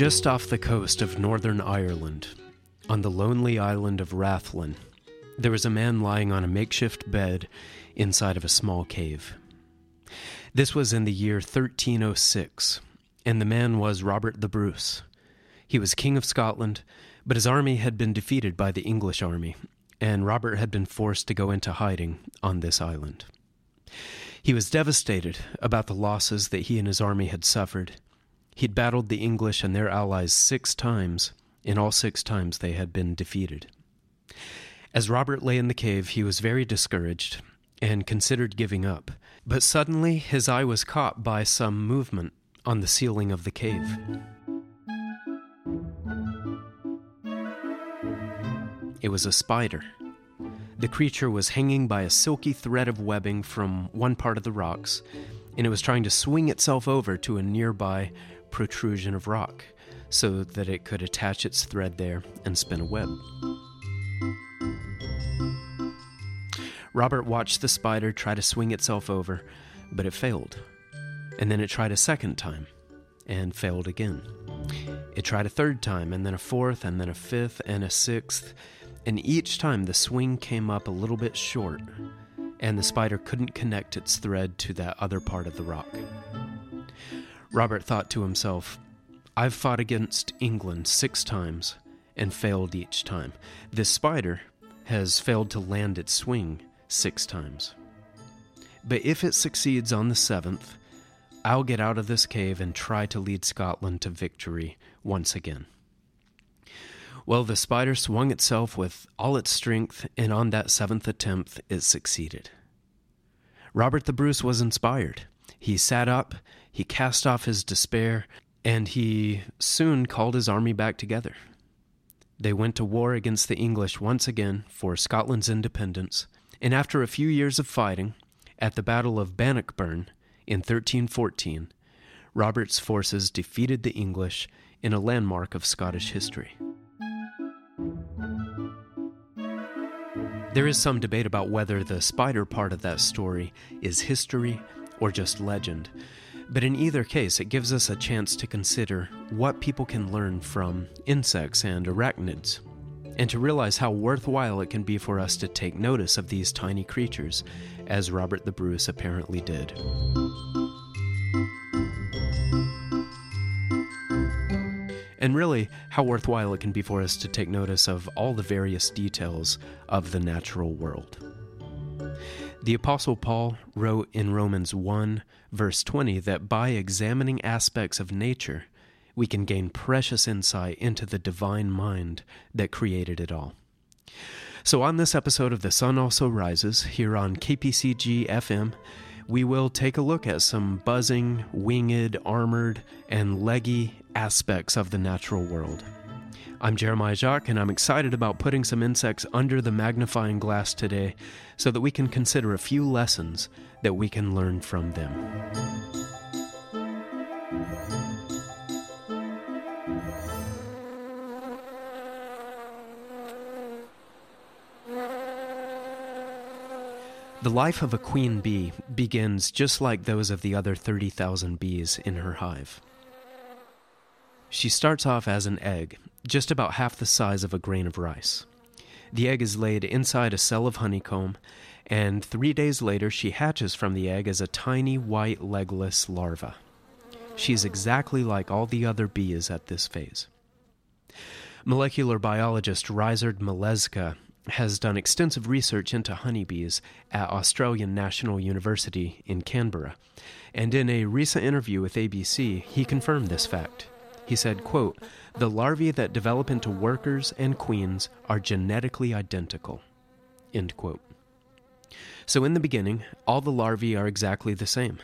Just off the coast of Northern Ireland, on the lonely island of Rathlin, there was a man lying on a makeshift bed inside of a small cave. This was in the year 1306, and the man was Robert the Bruce. He was King of Scotland, but his army had been defeated by the English army, and Robert had been forced to go into hiding on this island. He was devastated about the losses that he and his army had suffered. He'd battled the English and their allies 6 times, and all 6 times they had been defeated. As Robert lay in the cave, he was very discouraged and considered giving up, but suddenly his eye was caught by some movement on the ceiling of the cave. It was a spider. The creature was hanging by a silky thread of webbing from one part of the rocks, and it was trying to swing itself over to a nearby protrusion of rock so that it could attach its thread there and spin a web. Robert watched the spider try to swing itself over, but it failed. And then it tried a second time, and failed again. It tried a third time, and then a fourth, and then a fifth, and a sixth, and each time the swing came up a little bit short, and the spider couldn't connect its thread to that other part of the rock. Robert thought to himself, I've fought against England 6 times and failed each time. This spider has failed to land its swing 6 times. But if it succeeds on the 7th, I'll get out of this cave and try to lead Scotland to victory once again. Well, the spider swung itself with all its strength, and on that 7th attempt, it succeeded. Robert the Bruce was inspired. He sat up, he cast off his despair, and he soon called his army back together. They went to war against the English once again for Scotland's independence, and after a few years of fighting, at the Battle of Bannockburn in 1314, Robert's forces defeated the English in a landmark of Scottish history. There is some debate about whether the spider part of that story is history or just legend, but in either case, it gives us a chance to consider what people can learn from insects and arachnids, and to realize how worthwhile it can be for us to take notice of these tiny creatures, as Robert the Bruce apparently did. And really, how worthwhile it can be for us to take notice of all the various details of the natural world. The Apostle Paul wrote in Romans 1, verse 20, that by examining aspects of nature, we can gain precious insight into the divine mind that created it all. So on this episode of The Sun Also Rises, here on KPCG FM, we will take a look at some buzzing, winged, armored, and leggy aspects of the natural world. I'm Jeremiah Jacques, and I'm excited about putting some insects under the magnifying glass today so that we can consider a few lessons that we can learn from them. The life of a queen bee begins just like those of the other 30,000 bees in her hive. She starts off as an egg, just about half the size of a grain of rice. The egg is laid inside a cell of honeycomb, and 3 days later she hatches from the egg as a tiny white legless larva. She is exactly like all the other bees at this phase. Molecular biologist Ryszard Maleska has done extensive research into honeybees at Australian National University in Canberra, and in a recent interview with ABC, he confirmed this fact. He said, quote, "The larvae that develop into workers and queens are genetically identical," end quote. So in the beginning, all the larvae are exactly the same.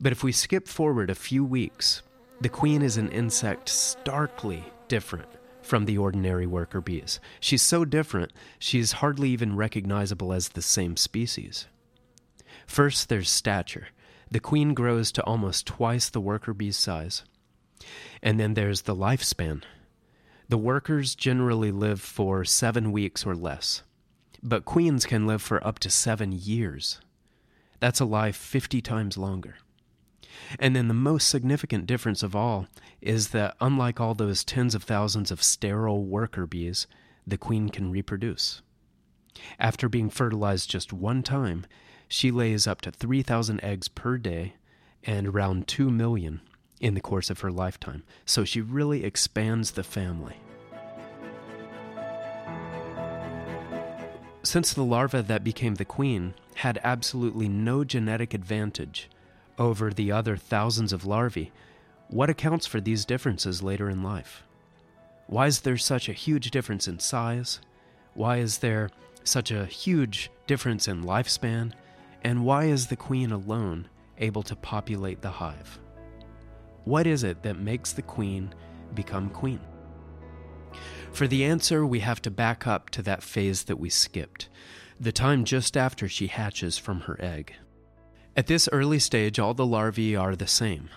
But if we skip forward a few weeks, the queen is an insect starkly different from the ordinary worker bees. She's so different, she's hardly even recognizable as the same species. First, there's stature. The queen grows to almost twice the worker bee's size. And then there's the lifespan. The workers generally live for 7 weeks or less, but queens can live for up to 7 years. That's a life 50 times longer. And then the most significant difference of all is that unlike all those tens of thousands of sterile worker bees, the queen can reproduce. After being fertilized just one time, she lays up to 3,000 eggs per day and around 2 million in the course of her lifetime. So she really expands the family. Since the larva that became the queen had absolutely no genetic advantage over the other thousands of larvae, what accounts for these differences later in life? Why is there such a huge difference in size? Why is there such a huge difference in lifespan? And why is the queen alone able to populate the hive? What is it that makes the queen become queen? For the answer, we have to back up to that phase that we skipped, the time just after she hatches from her egg. At this early stage, all the larvae are the same.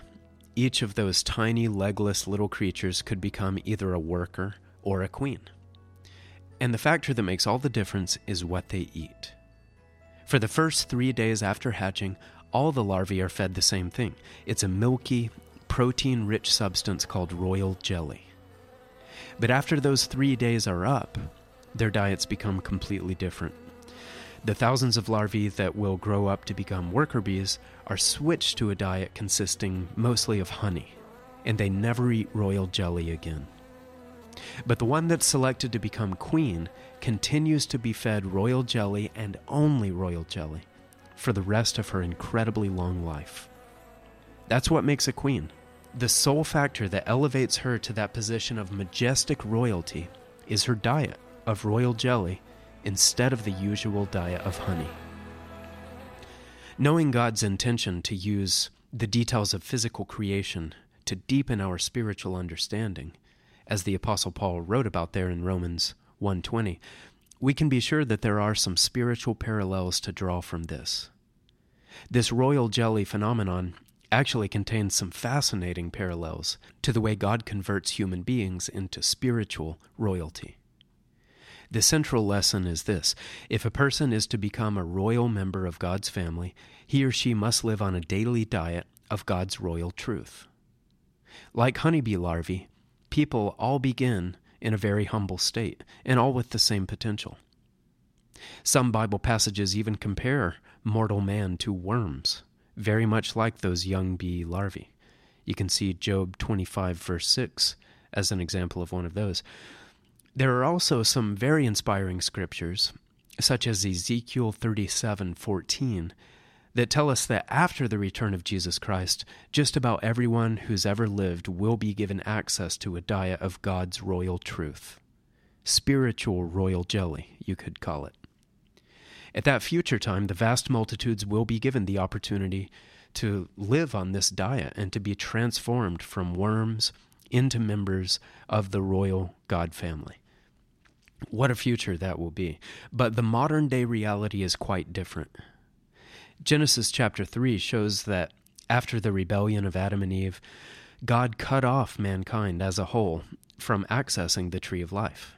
Each of those tiny, legless little creatures could become either a worker or a queen. And the factor that makes all the difference is what they eat. For the first 3 days after hatching, all the larvae are fed the same thing. It's a milky, protein-rich substance called royal jelly. But after those 3 days are up, their diets become completely different. The thousands of larvae that will grow up to become worker bees are switched to a diet consisting mostly of honey, and they never eat royal jelly again. But the one that's selected to become queen continues to be fed royal jelly and only royal jelly for the rest of her incredibly long life. That's what makes a queen. The sole factor that elevates her to that position of majestic royalty is her diet of royal jelly instead of the usual diet of honey. Knowing God's intention to use the details of physical creation to deepen our spiritual understanding, as the Apostle Paul wrote about there in Romans 1:20, we can be sure that there are some spiritual parallels to draw from this. This royal jelly phenomenon actually contains some fascinating parallels to the way God converts human beings into spiritual royalty. The central lesson is this: if a person is to become a royal member of God's family, he or she must live on a daily diet of God's royal truth. Like honeybee larvae, people all begin in a very humble state, and all with the same potential. Some Bible passages even compare mortal man to worms, very much like those young bee larvae. You can see Job 25, verse 6 as an example of one of those. There are also some very inspiring scriptures, such as Ezekiel 37:14, that tell us that after the return of Jesus Christ, just about everyone who's ever lived will be given access to a diet of God's royal truth. Spiritual royal jelly, you could call it. At that future time, the vast multitudes will be given the opportunity to live on this diet and to be transformed from worms into members of the royal God family. What a future that will be. But the modern day reality is quite different. Genesis chapter 3 shows that after the rebellion of Adam and Eve, God cut off mankind as a whole from accessing the tree of life.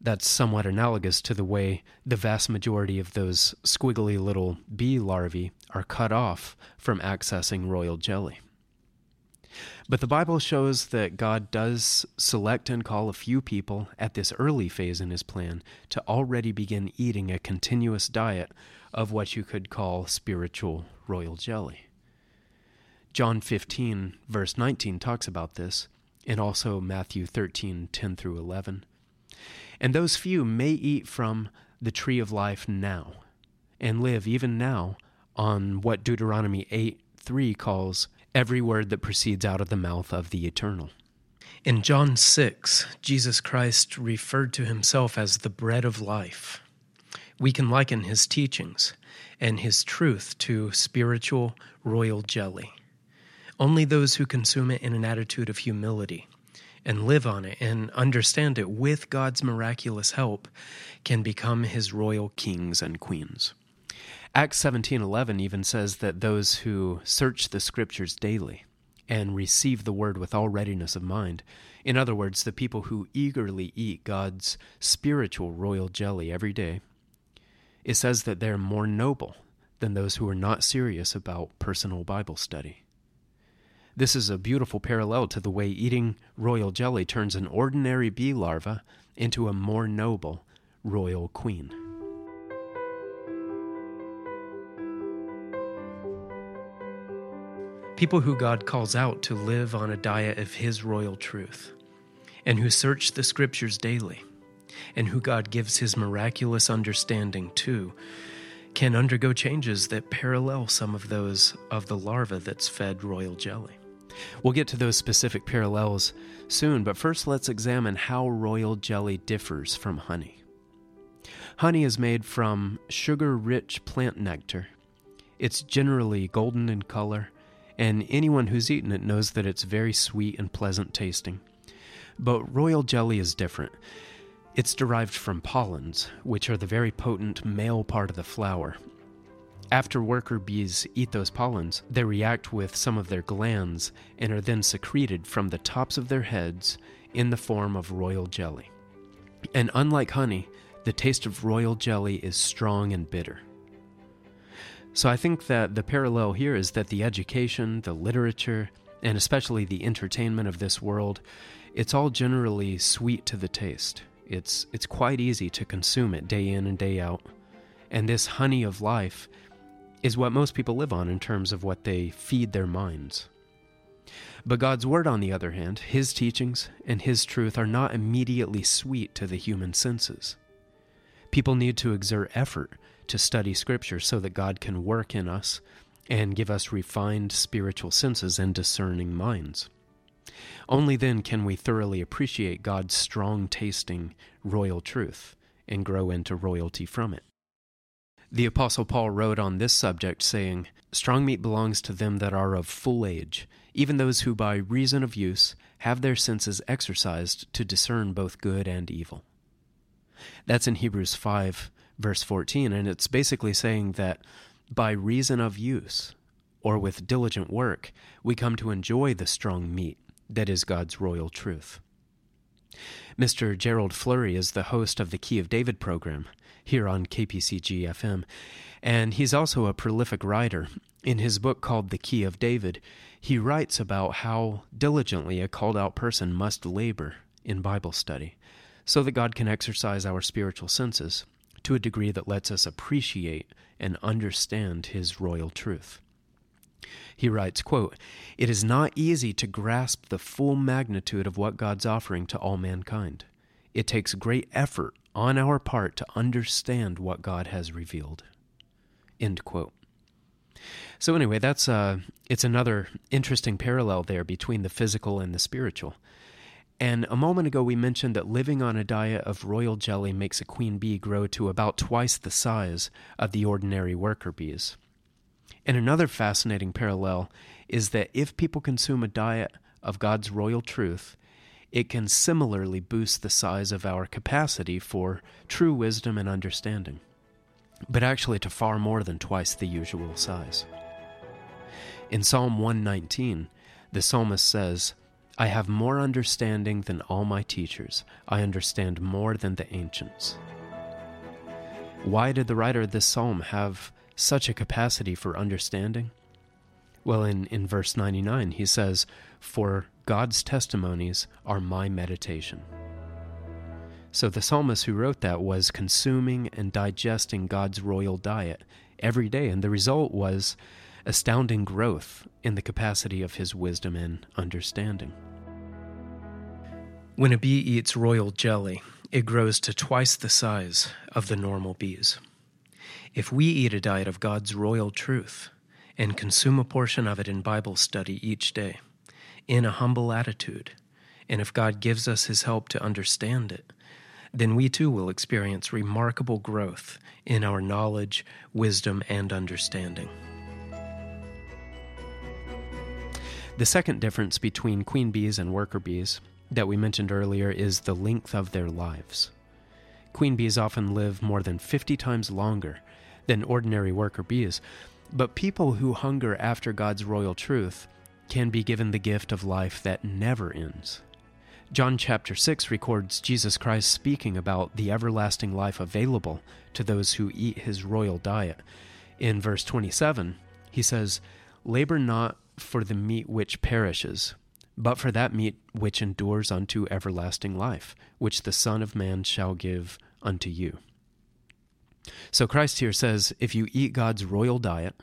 That's somewhat analogous to the way the vast majority of those squiggly little bee larvae are cut off from accessing royal jelly. But the Bible shows that God does select and call a few people at this early phase in his plan to already begin eating a continuous diet of what you could call spiritual royal jelly. John 15, verse 19 talks about this, and also Matthew 13, 10 through 11. And those few may eat from the tree of life now, and live even now on what Deuteronomy 8:3 calls every word that proceeds out of the mouth of the Eternal. In John 6, Jesus Christ referred to himself as the bread of life. We can liken his teachings and his truth to spiritual royal jelly. Only those who consume it in an attitude of humility and live on it and understand it with God's miraculous help can become his royal kings and queens. Acts 17:11 even says that those who search the scriptures daily and receive the word with all readiness of mind, in other words, the people who eagerly eat God's spiritual royal jelly every day, it says that they're more noble than those who are not serious about personal Bible study. This is a beautiful parallel to the way eating royal jelly turns an ordinary bee larva into a more noble royal queen. People who God calls out to live on a diet of His royal truth, and who search the Scriptures daily, and who God gives His miraculous understanding to, can undergo changes that parallel some of those of the larva that's fed royal jelly. We'll get to those specific parallels soon, but first let's examine how royal jelly differs from honey. Honey is made from sugar-rich plant nectar. It's generally golden in color, and anyone who's eaten it knows that it's very sweet and pleasant tasting. But royal jelly is different. It's derived from pollens, which are the very potent male part of the flower. After worker bees eat those pollens, they react with some of their glands and are then secreted from the tops of their heads in the form of royal jelly. And unlike honey, the taste of royal jelly is strong and bitter. So I think that the parallel here is that the education, the literature, and especially the entertainment of this world, it's all generally sweet to the taste. It's quite easy to consume it day in and day out. And this honey of life is what most people live on in terms of what they feed their minds. But God's word, on the other hand, His teachings and His truth are not immediately sweet to the human senses. People need to exert effort to study Scripture so that God can work in us and give us refined spiritual senses and discerning minds. Only then can we thoroughly appreciate God's strong-tasting royal truth and grow into royalty from it. The Apostle Paul wrote on this subject, saying, "Strong meat belongs to them that are of full age, even those who by reason of use have their senses exercised to discern both good and evil." That's in Hebrews 5, verse 14, and it's basically saying that by reason of use, or with diligent work, we come to enjoy the strong meat that is God's royal truth. Mr. Gerald Flurry is the host of the Key of David program here on KPCG FM, and he's also a prolific writer. In his book called The Key of David, he writes about how diligently a called-out person must labor in Bible study so that God can exercise our spiritual senses to a degree that lets us appreciate and understand His royal truth. He writes, quote, "It is not easy to grasp the full magnitude of what God's offering to all mankind. It takes great effort on our part to understand what God has revealed." End quote. So anyway, it's another interesting parallel there between the physical and the spiritual. And a moment ago we mentioned that living on a diet of royal jelly makes a queen bee grow to about twice the size of the ordinary worker bees. And another fascinating parallel is that if people consume a diet of God's royal truth, it can similarly boost the size of our capacity for true wisdom and understanding, but actually to far more than twice the usual size. In Psalm 119, the psalmist says, "I have more understanding than all my teachers. I understand more than the ancients." Why did the writer of this psalm have such a capacity for understanding? Well, in verse 99, he says, "For God's testimonies are my meditation." So the psalmist who wrote that was consuming and digesting God's royal diet every day, and the result was astounding growth in the capacity of his wisdom and understanding. When a bee eats royal jelly, it grows to twice the size of the normal bees. If we eat a diet of God's royal truth and consume a portion of it in Bible study each day, in a humble attitude, and if God gives us His help to understand it, then we too will experience remarkable growth in our knowledge, wisdom, and understanding. The second difference between queen bees and worker bees that we mentioned earlier is the length of their lives. Queen bees often live more than 50 times longer than ordinary worker bees, but people who hunger after God's royal truth can be given the gift of life that never ends. John chapter 6 records Jesus Christ speaking about the everlasting life available to those who eat His royal diet. In verse 27, He says, "Labor not for the meat which perishes, but for that meat which endures unto everlasting life, which the Son of Man shall give unto you. So Christ here says, if you eat God's royal diet,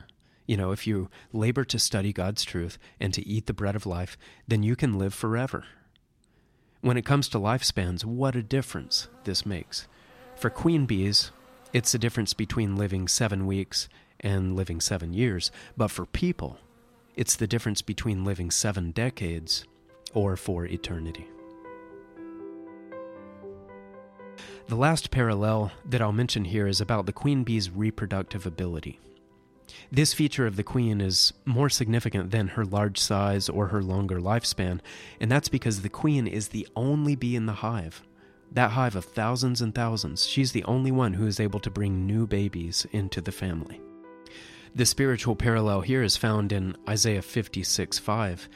you know, if you labor to study God's truth and to eat the bread of life, then you can live forever. When it comes to lifespans, what a difference this makes. For queen bees, it's the difference between living 7 weeks and living 7 years, but for people, it's the difference between living 7 decades or for eternity. The last parallel that I'll mention here is about the queen bee's reproductive ability. This feature of the queen is more significant than her large size or her longer lifespan, and that's because the queen is the only bee in the hive. That hive of thousands and thousands, she's the only one who is able to bring new babies into the family. The spiritual parallel here is found in Isaiah 56:5,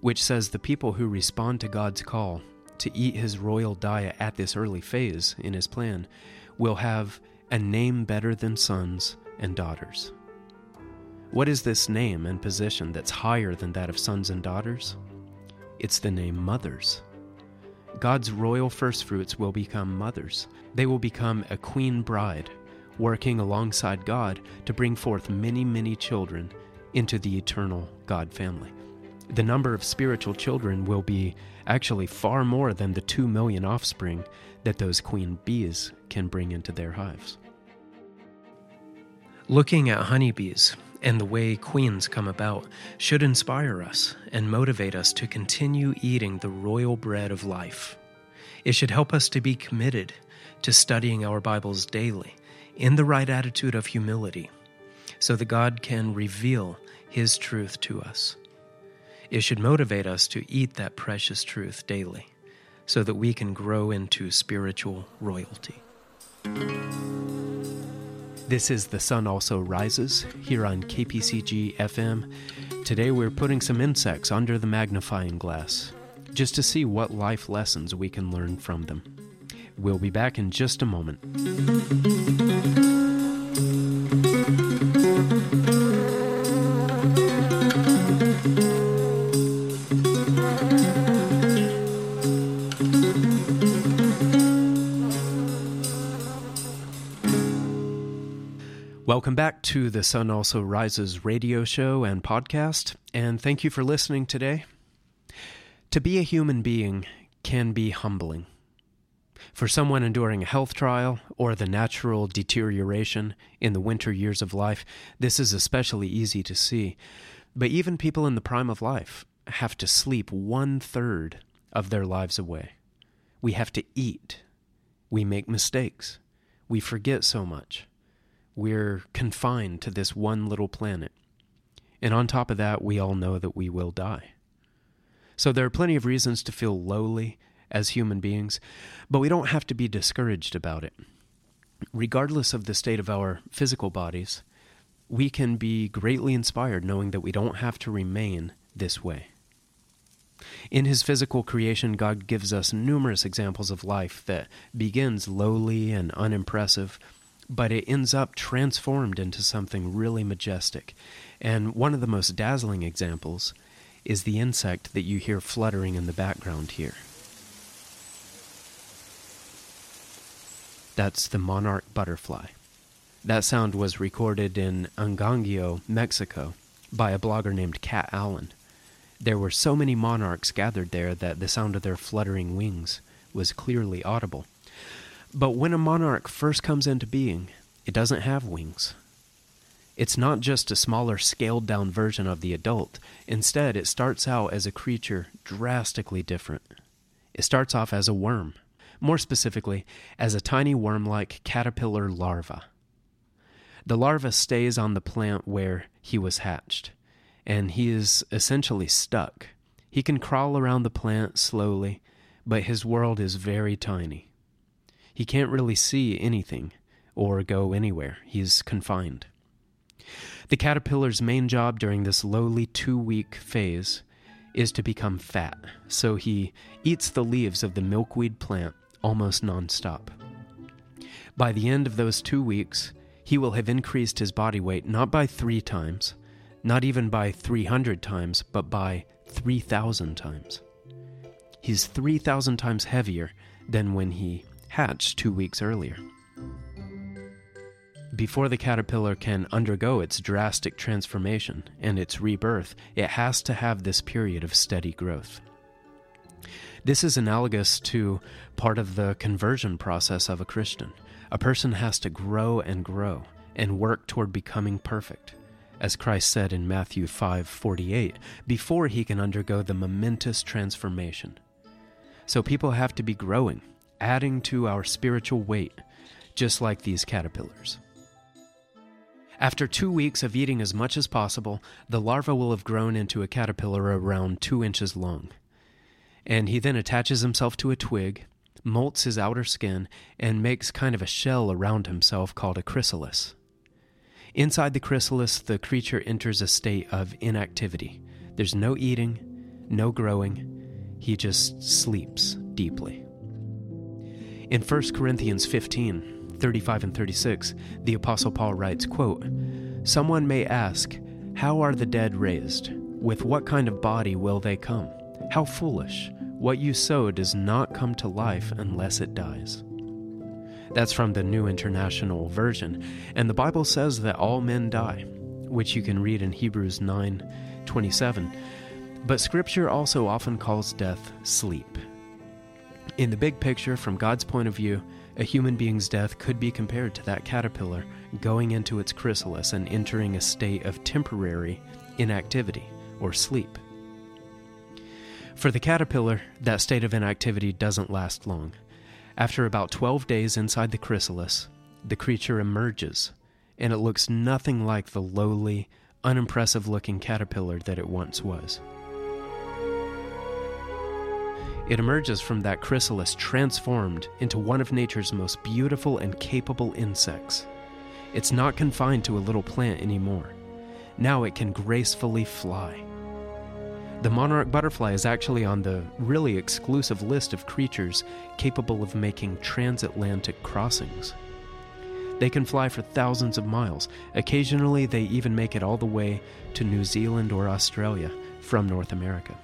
which says the people who respond to God's call to eat his royal diet at this early phase in his plan will have a name better than sons and daughters. What is this name and position that's higher than that of sons and daughters? It's the name mothers. God's royal firstfruits will become mothers. They will become a queen bride, working alongside God to bring forth many, many children into the eternal God family. The number of spiritual children will be actually far more than the 2 million offspring that those queen bees can bring into their hives. Looking at honeybees and the way queens come about should inspire us and motivate us to continue eating the royal bread of life. It should help us to be committed to studying our Bibles daily in the right attitude of humility, so that God can reveal his truth to us. It should motivate us to eat that precious truth daily, so that we can grow into spiritual royalty. This is The Sun Also Rises, here on KPCG FM. Today we're putting some insects under the magnifying glass, just to see what life lessons we can learn from them. We'll be back in just a moment. Welcome back to The Sun Also Rises radio show and podcast, and thank you for listening today. To be a human being can be humbling. For someone enduring a health trial or the natural deterioration in the winter years of life, this is especially easy to see. But even people in the prime of life have to sleep 1/3 of their lives away. We have to eat. We make mistakes. We forget so much. We're confined to this one little planet. And on top of that, we all know that we will die. So there are plenty of reasons to feel lowly as human beings, but we don't have to be discouraged about it. Regardless of the state of our physical bodies, we can be greatly inspired knowing that we don't have to remain this way. In his physical creation, God gives us numerous examples of life that begins lowly and unimpressive, but it ends up transformed into something really majestic. And one of the most dazzling examples is the insect that you hear fluttering in the background here. That's the monarch butterfly. That sound was recorded in Angangueo, Mexico, by a blogger named Cat Allen. There were so many monarchs gathered there that the sound of their fluttering wings was clearly audible. But when a monarch first comes into being, it doesn't have wings. It's not just a smaller, scaled-down version of the adult. Instead, it starts out as a creature drastically different. It starts off as a worm. More specifically, as a tiny worm-like caterpillar larva. The larva stays on the plant where he was hatched, and he is essentially stuck. He can crawl around the plant slowly, but his world is very tiny. He can't really see anything or go anywhere. He's confined. The caterpillar's main job during this lowly 2-week phase is to become fat, so he eats the leaves of the milkweed plant almost nonstop. By the end of those 2 weeks, he will have increased his body weight not by 3 times, not even by 300 times, but by 3,000 times. He's 3,000 times heavier than when he hatched 2 weeks earlier. Before the caterpillar can undergo its drastic transformation and its rebirth, it has to have this period of steady growth. This is analogous to part of the conversion process of a Christian. A person has to grow and work toward becoming perfect, as Christ said in Matthew 5:48, before he can undergo the momentous transformation. So people have to be growing, adding to our spiritual weight, just like these caterpillars. After 2 weeks of eating as much as possible, the larva will have grown into a caterpillar around 2 inches long. And he then attaches himself to a twig, molts his outer skin, and makes kind of a shell around himself called a chrysalis. Inside the chrysalis, the creature enters a state of inactivity. There's no eating, no growing. He just sleeps deeply. In 1 Corinthians 15, 35 and 36, the Apostle Paul writes, quote, "Someone may ask, how are the dead raised? With what kind of body will they come? How foolish! What you sow does not come to life unless it dies." That's from the New International Version, and the Bible says that all men die, which you can read in Hebrews 9:27. But Scripture also often calls death sleep. In the big picture, from God's point of view, a human being's death could be compared to that caterpillar going into its chrysalis and entering a state of temporary inactivity or sleep. For the caterpillar, that state of inactivity doesn't last long. After about 12 days inside the chrysalis, the creature emerges, and it looks nothing like the lowly, unimpressive-looking caterpillar that it once was. It emerges from that chrysalis transformed into one of nature's most beautiful and capable insects. It's not confined to a little plant anymore. Now it can gracefully fly. The monarch butterfly is actually on the really exclusive list of creatures capable of making transatlantic crossings. They can fly for thousands of miles. Occasionally, they even make it all the way to New Zealand or Australia from North America.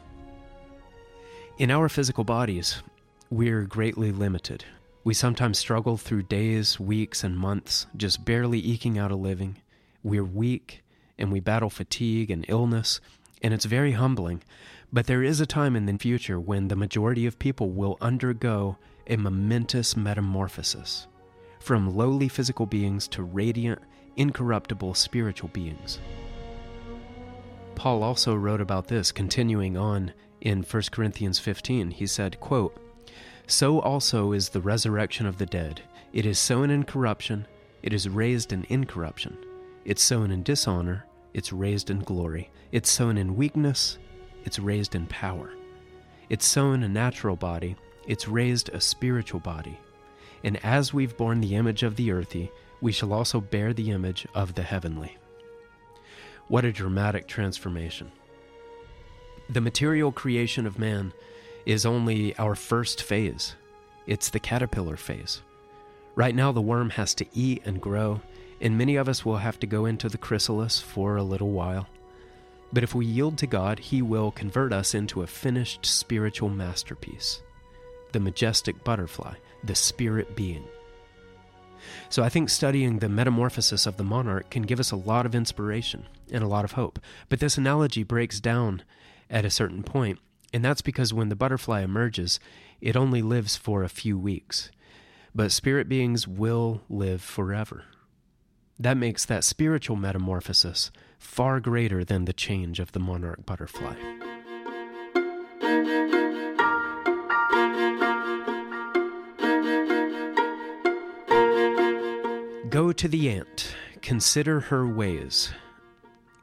In our physical bodies, we're greatly limited. We sometimes struggle through days, weeks, and months, just barely eking out a living. We're weak, and we battle fatigue and illness, and it's very humbling, but there is a time in the future when the majority of people will undergo a momentous metamorphosis, from lowly physical beings to radiant, incorruptible spiritual beings. Paul also wrote about this, continuing on in 1 Corinthians 15. He said, quote, "So also is the resurrection of the dead. It is sown in corruption, it is raised in incorruption. It's sown in dishonor, it's raised in glory. It's sown in weakness, it's raised in power. It's sown a natural body, it's raised a spiritual body. And as we've borne the image of the earthy, we shall also bear the image of the heavenly." What a dramatic transformation. The material creation of man is only our first phase. It's the caterpillar phase. Right now, the worm has to eat and grow, and many of us will have to go into the chrysalis for a little while. But if we yield to God, He will convert us into a finished spiritual masterpiece, the majestic butterfly, the spirit being. So I think studying the metamorphosis of the monarch can give us a lot of inspiration and a lot of hope. But this analogy breaks down at a certain point, and that's because when the butterfly emerges, it only lives for a few weeks. But spirit beings will live forever. That makes that spiritual metamorphosis far greater than the change of the monarch butterfly. Go to the ant, consider her ways.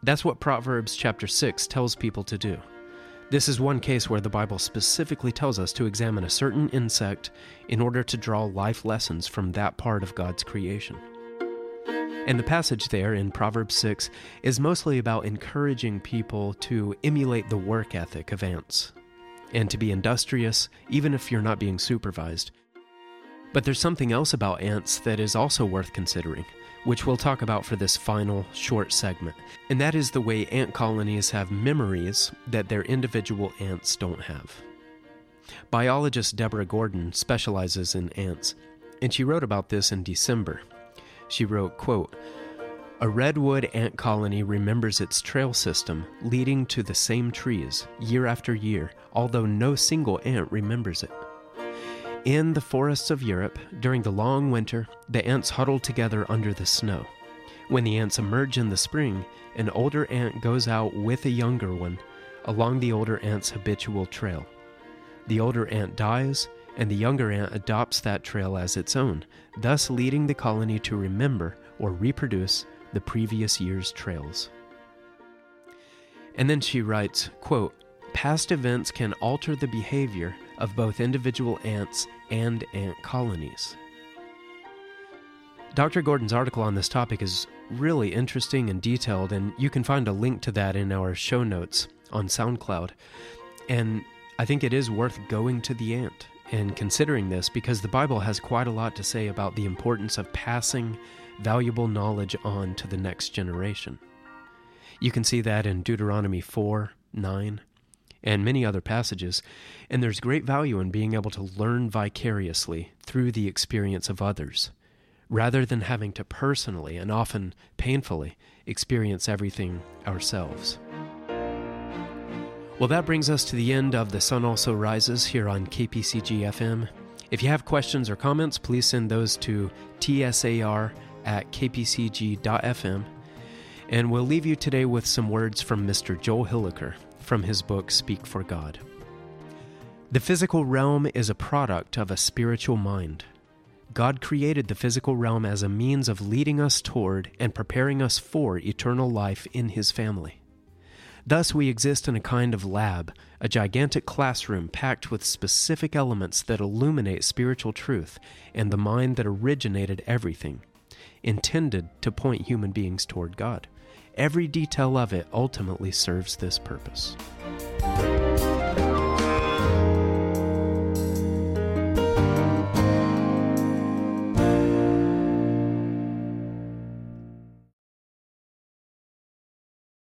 That's what Proverbs chapter 6 tells people to do. This is one case where the Bible specifically tells us to examine a certain insect in order to draw life lessons from that part of God's creation. And the passage there in Proverbs 6 is mostly about encouraging people to emulate the work ethic of ants and to be industrious, even if you're not being supervised. But there's something else about ants that is also worth considering, which we'll talk about for this final short segment. And that is the way ant colonies have memories that their individual ants don't have. Biologist Deborah Gordon specializes in ants, and she wrote about this in December. She wrote, quote, "A redwood ant colony remembers its trail system leading to the same trees year after year, although no single ant remembers it. In the forests of Europe, during the long winter, the ants huddle together under the snow. When the ants emerge in the spring, an older ant goes out with a younger one along the older ant's habitual trail. The older ant dies, and the younger ant adopts that trail as its own, thus leading the colony to remember or reproduce the previous year's trails." And then she writes, quote, "Past events can alter the behavior of both individual ants and ant colonies." Dr. Gordon's article on this topic is really interesting and detailed, and you can find a link to that in our show notes on SoundCloud. And I think it is worth going to the ant and considering this, because the Bible has quite a lot to say about the importance of passing valuable knowledge on to the next generation. You can see that in Deuteronomy 4, 9, and many other passages, and there's great value in being able to learn vicariously through the experience of others, rather than having to personally, and often painfully, experience everything ourselves. Well, that brings us to the end of The Sun Also Rises here on KPCG FM. If you have questions or comments, please send those to tsar@kpcg.fm. And we'll leave you today with some words from Mr. Joel Hilliker from his book, Speak for God. "The physical realm is a product of a spiritual mind. God created the physical realm as a means of leading us toward and preparing us for eternal life in His family. Thus, we exist in a kind of lab, a gigantic classroom packed with specific elements that illuminate spiritual truth and the mind that originated everything, intended to point human beings toward God. Every detail of it ultimately serves this purpose."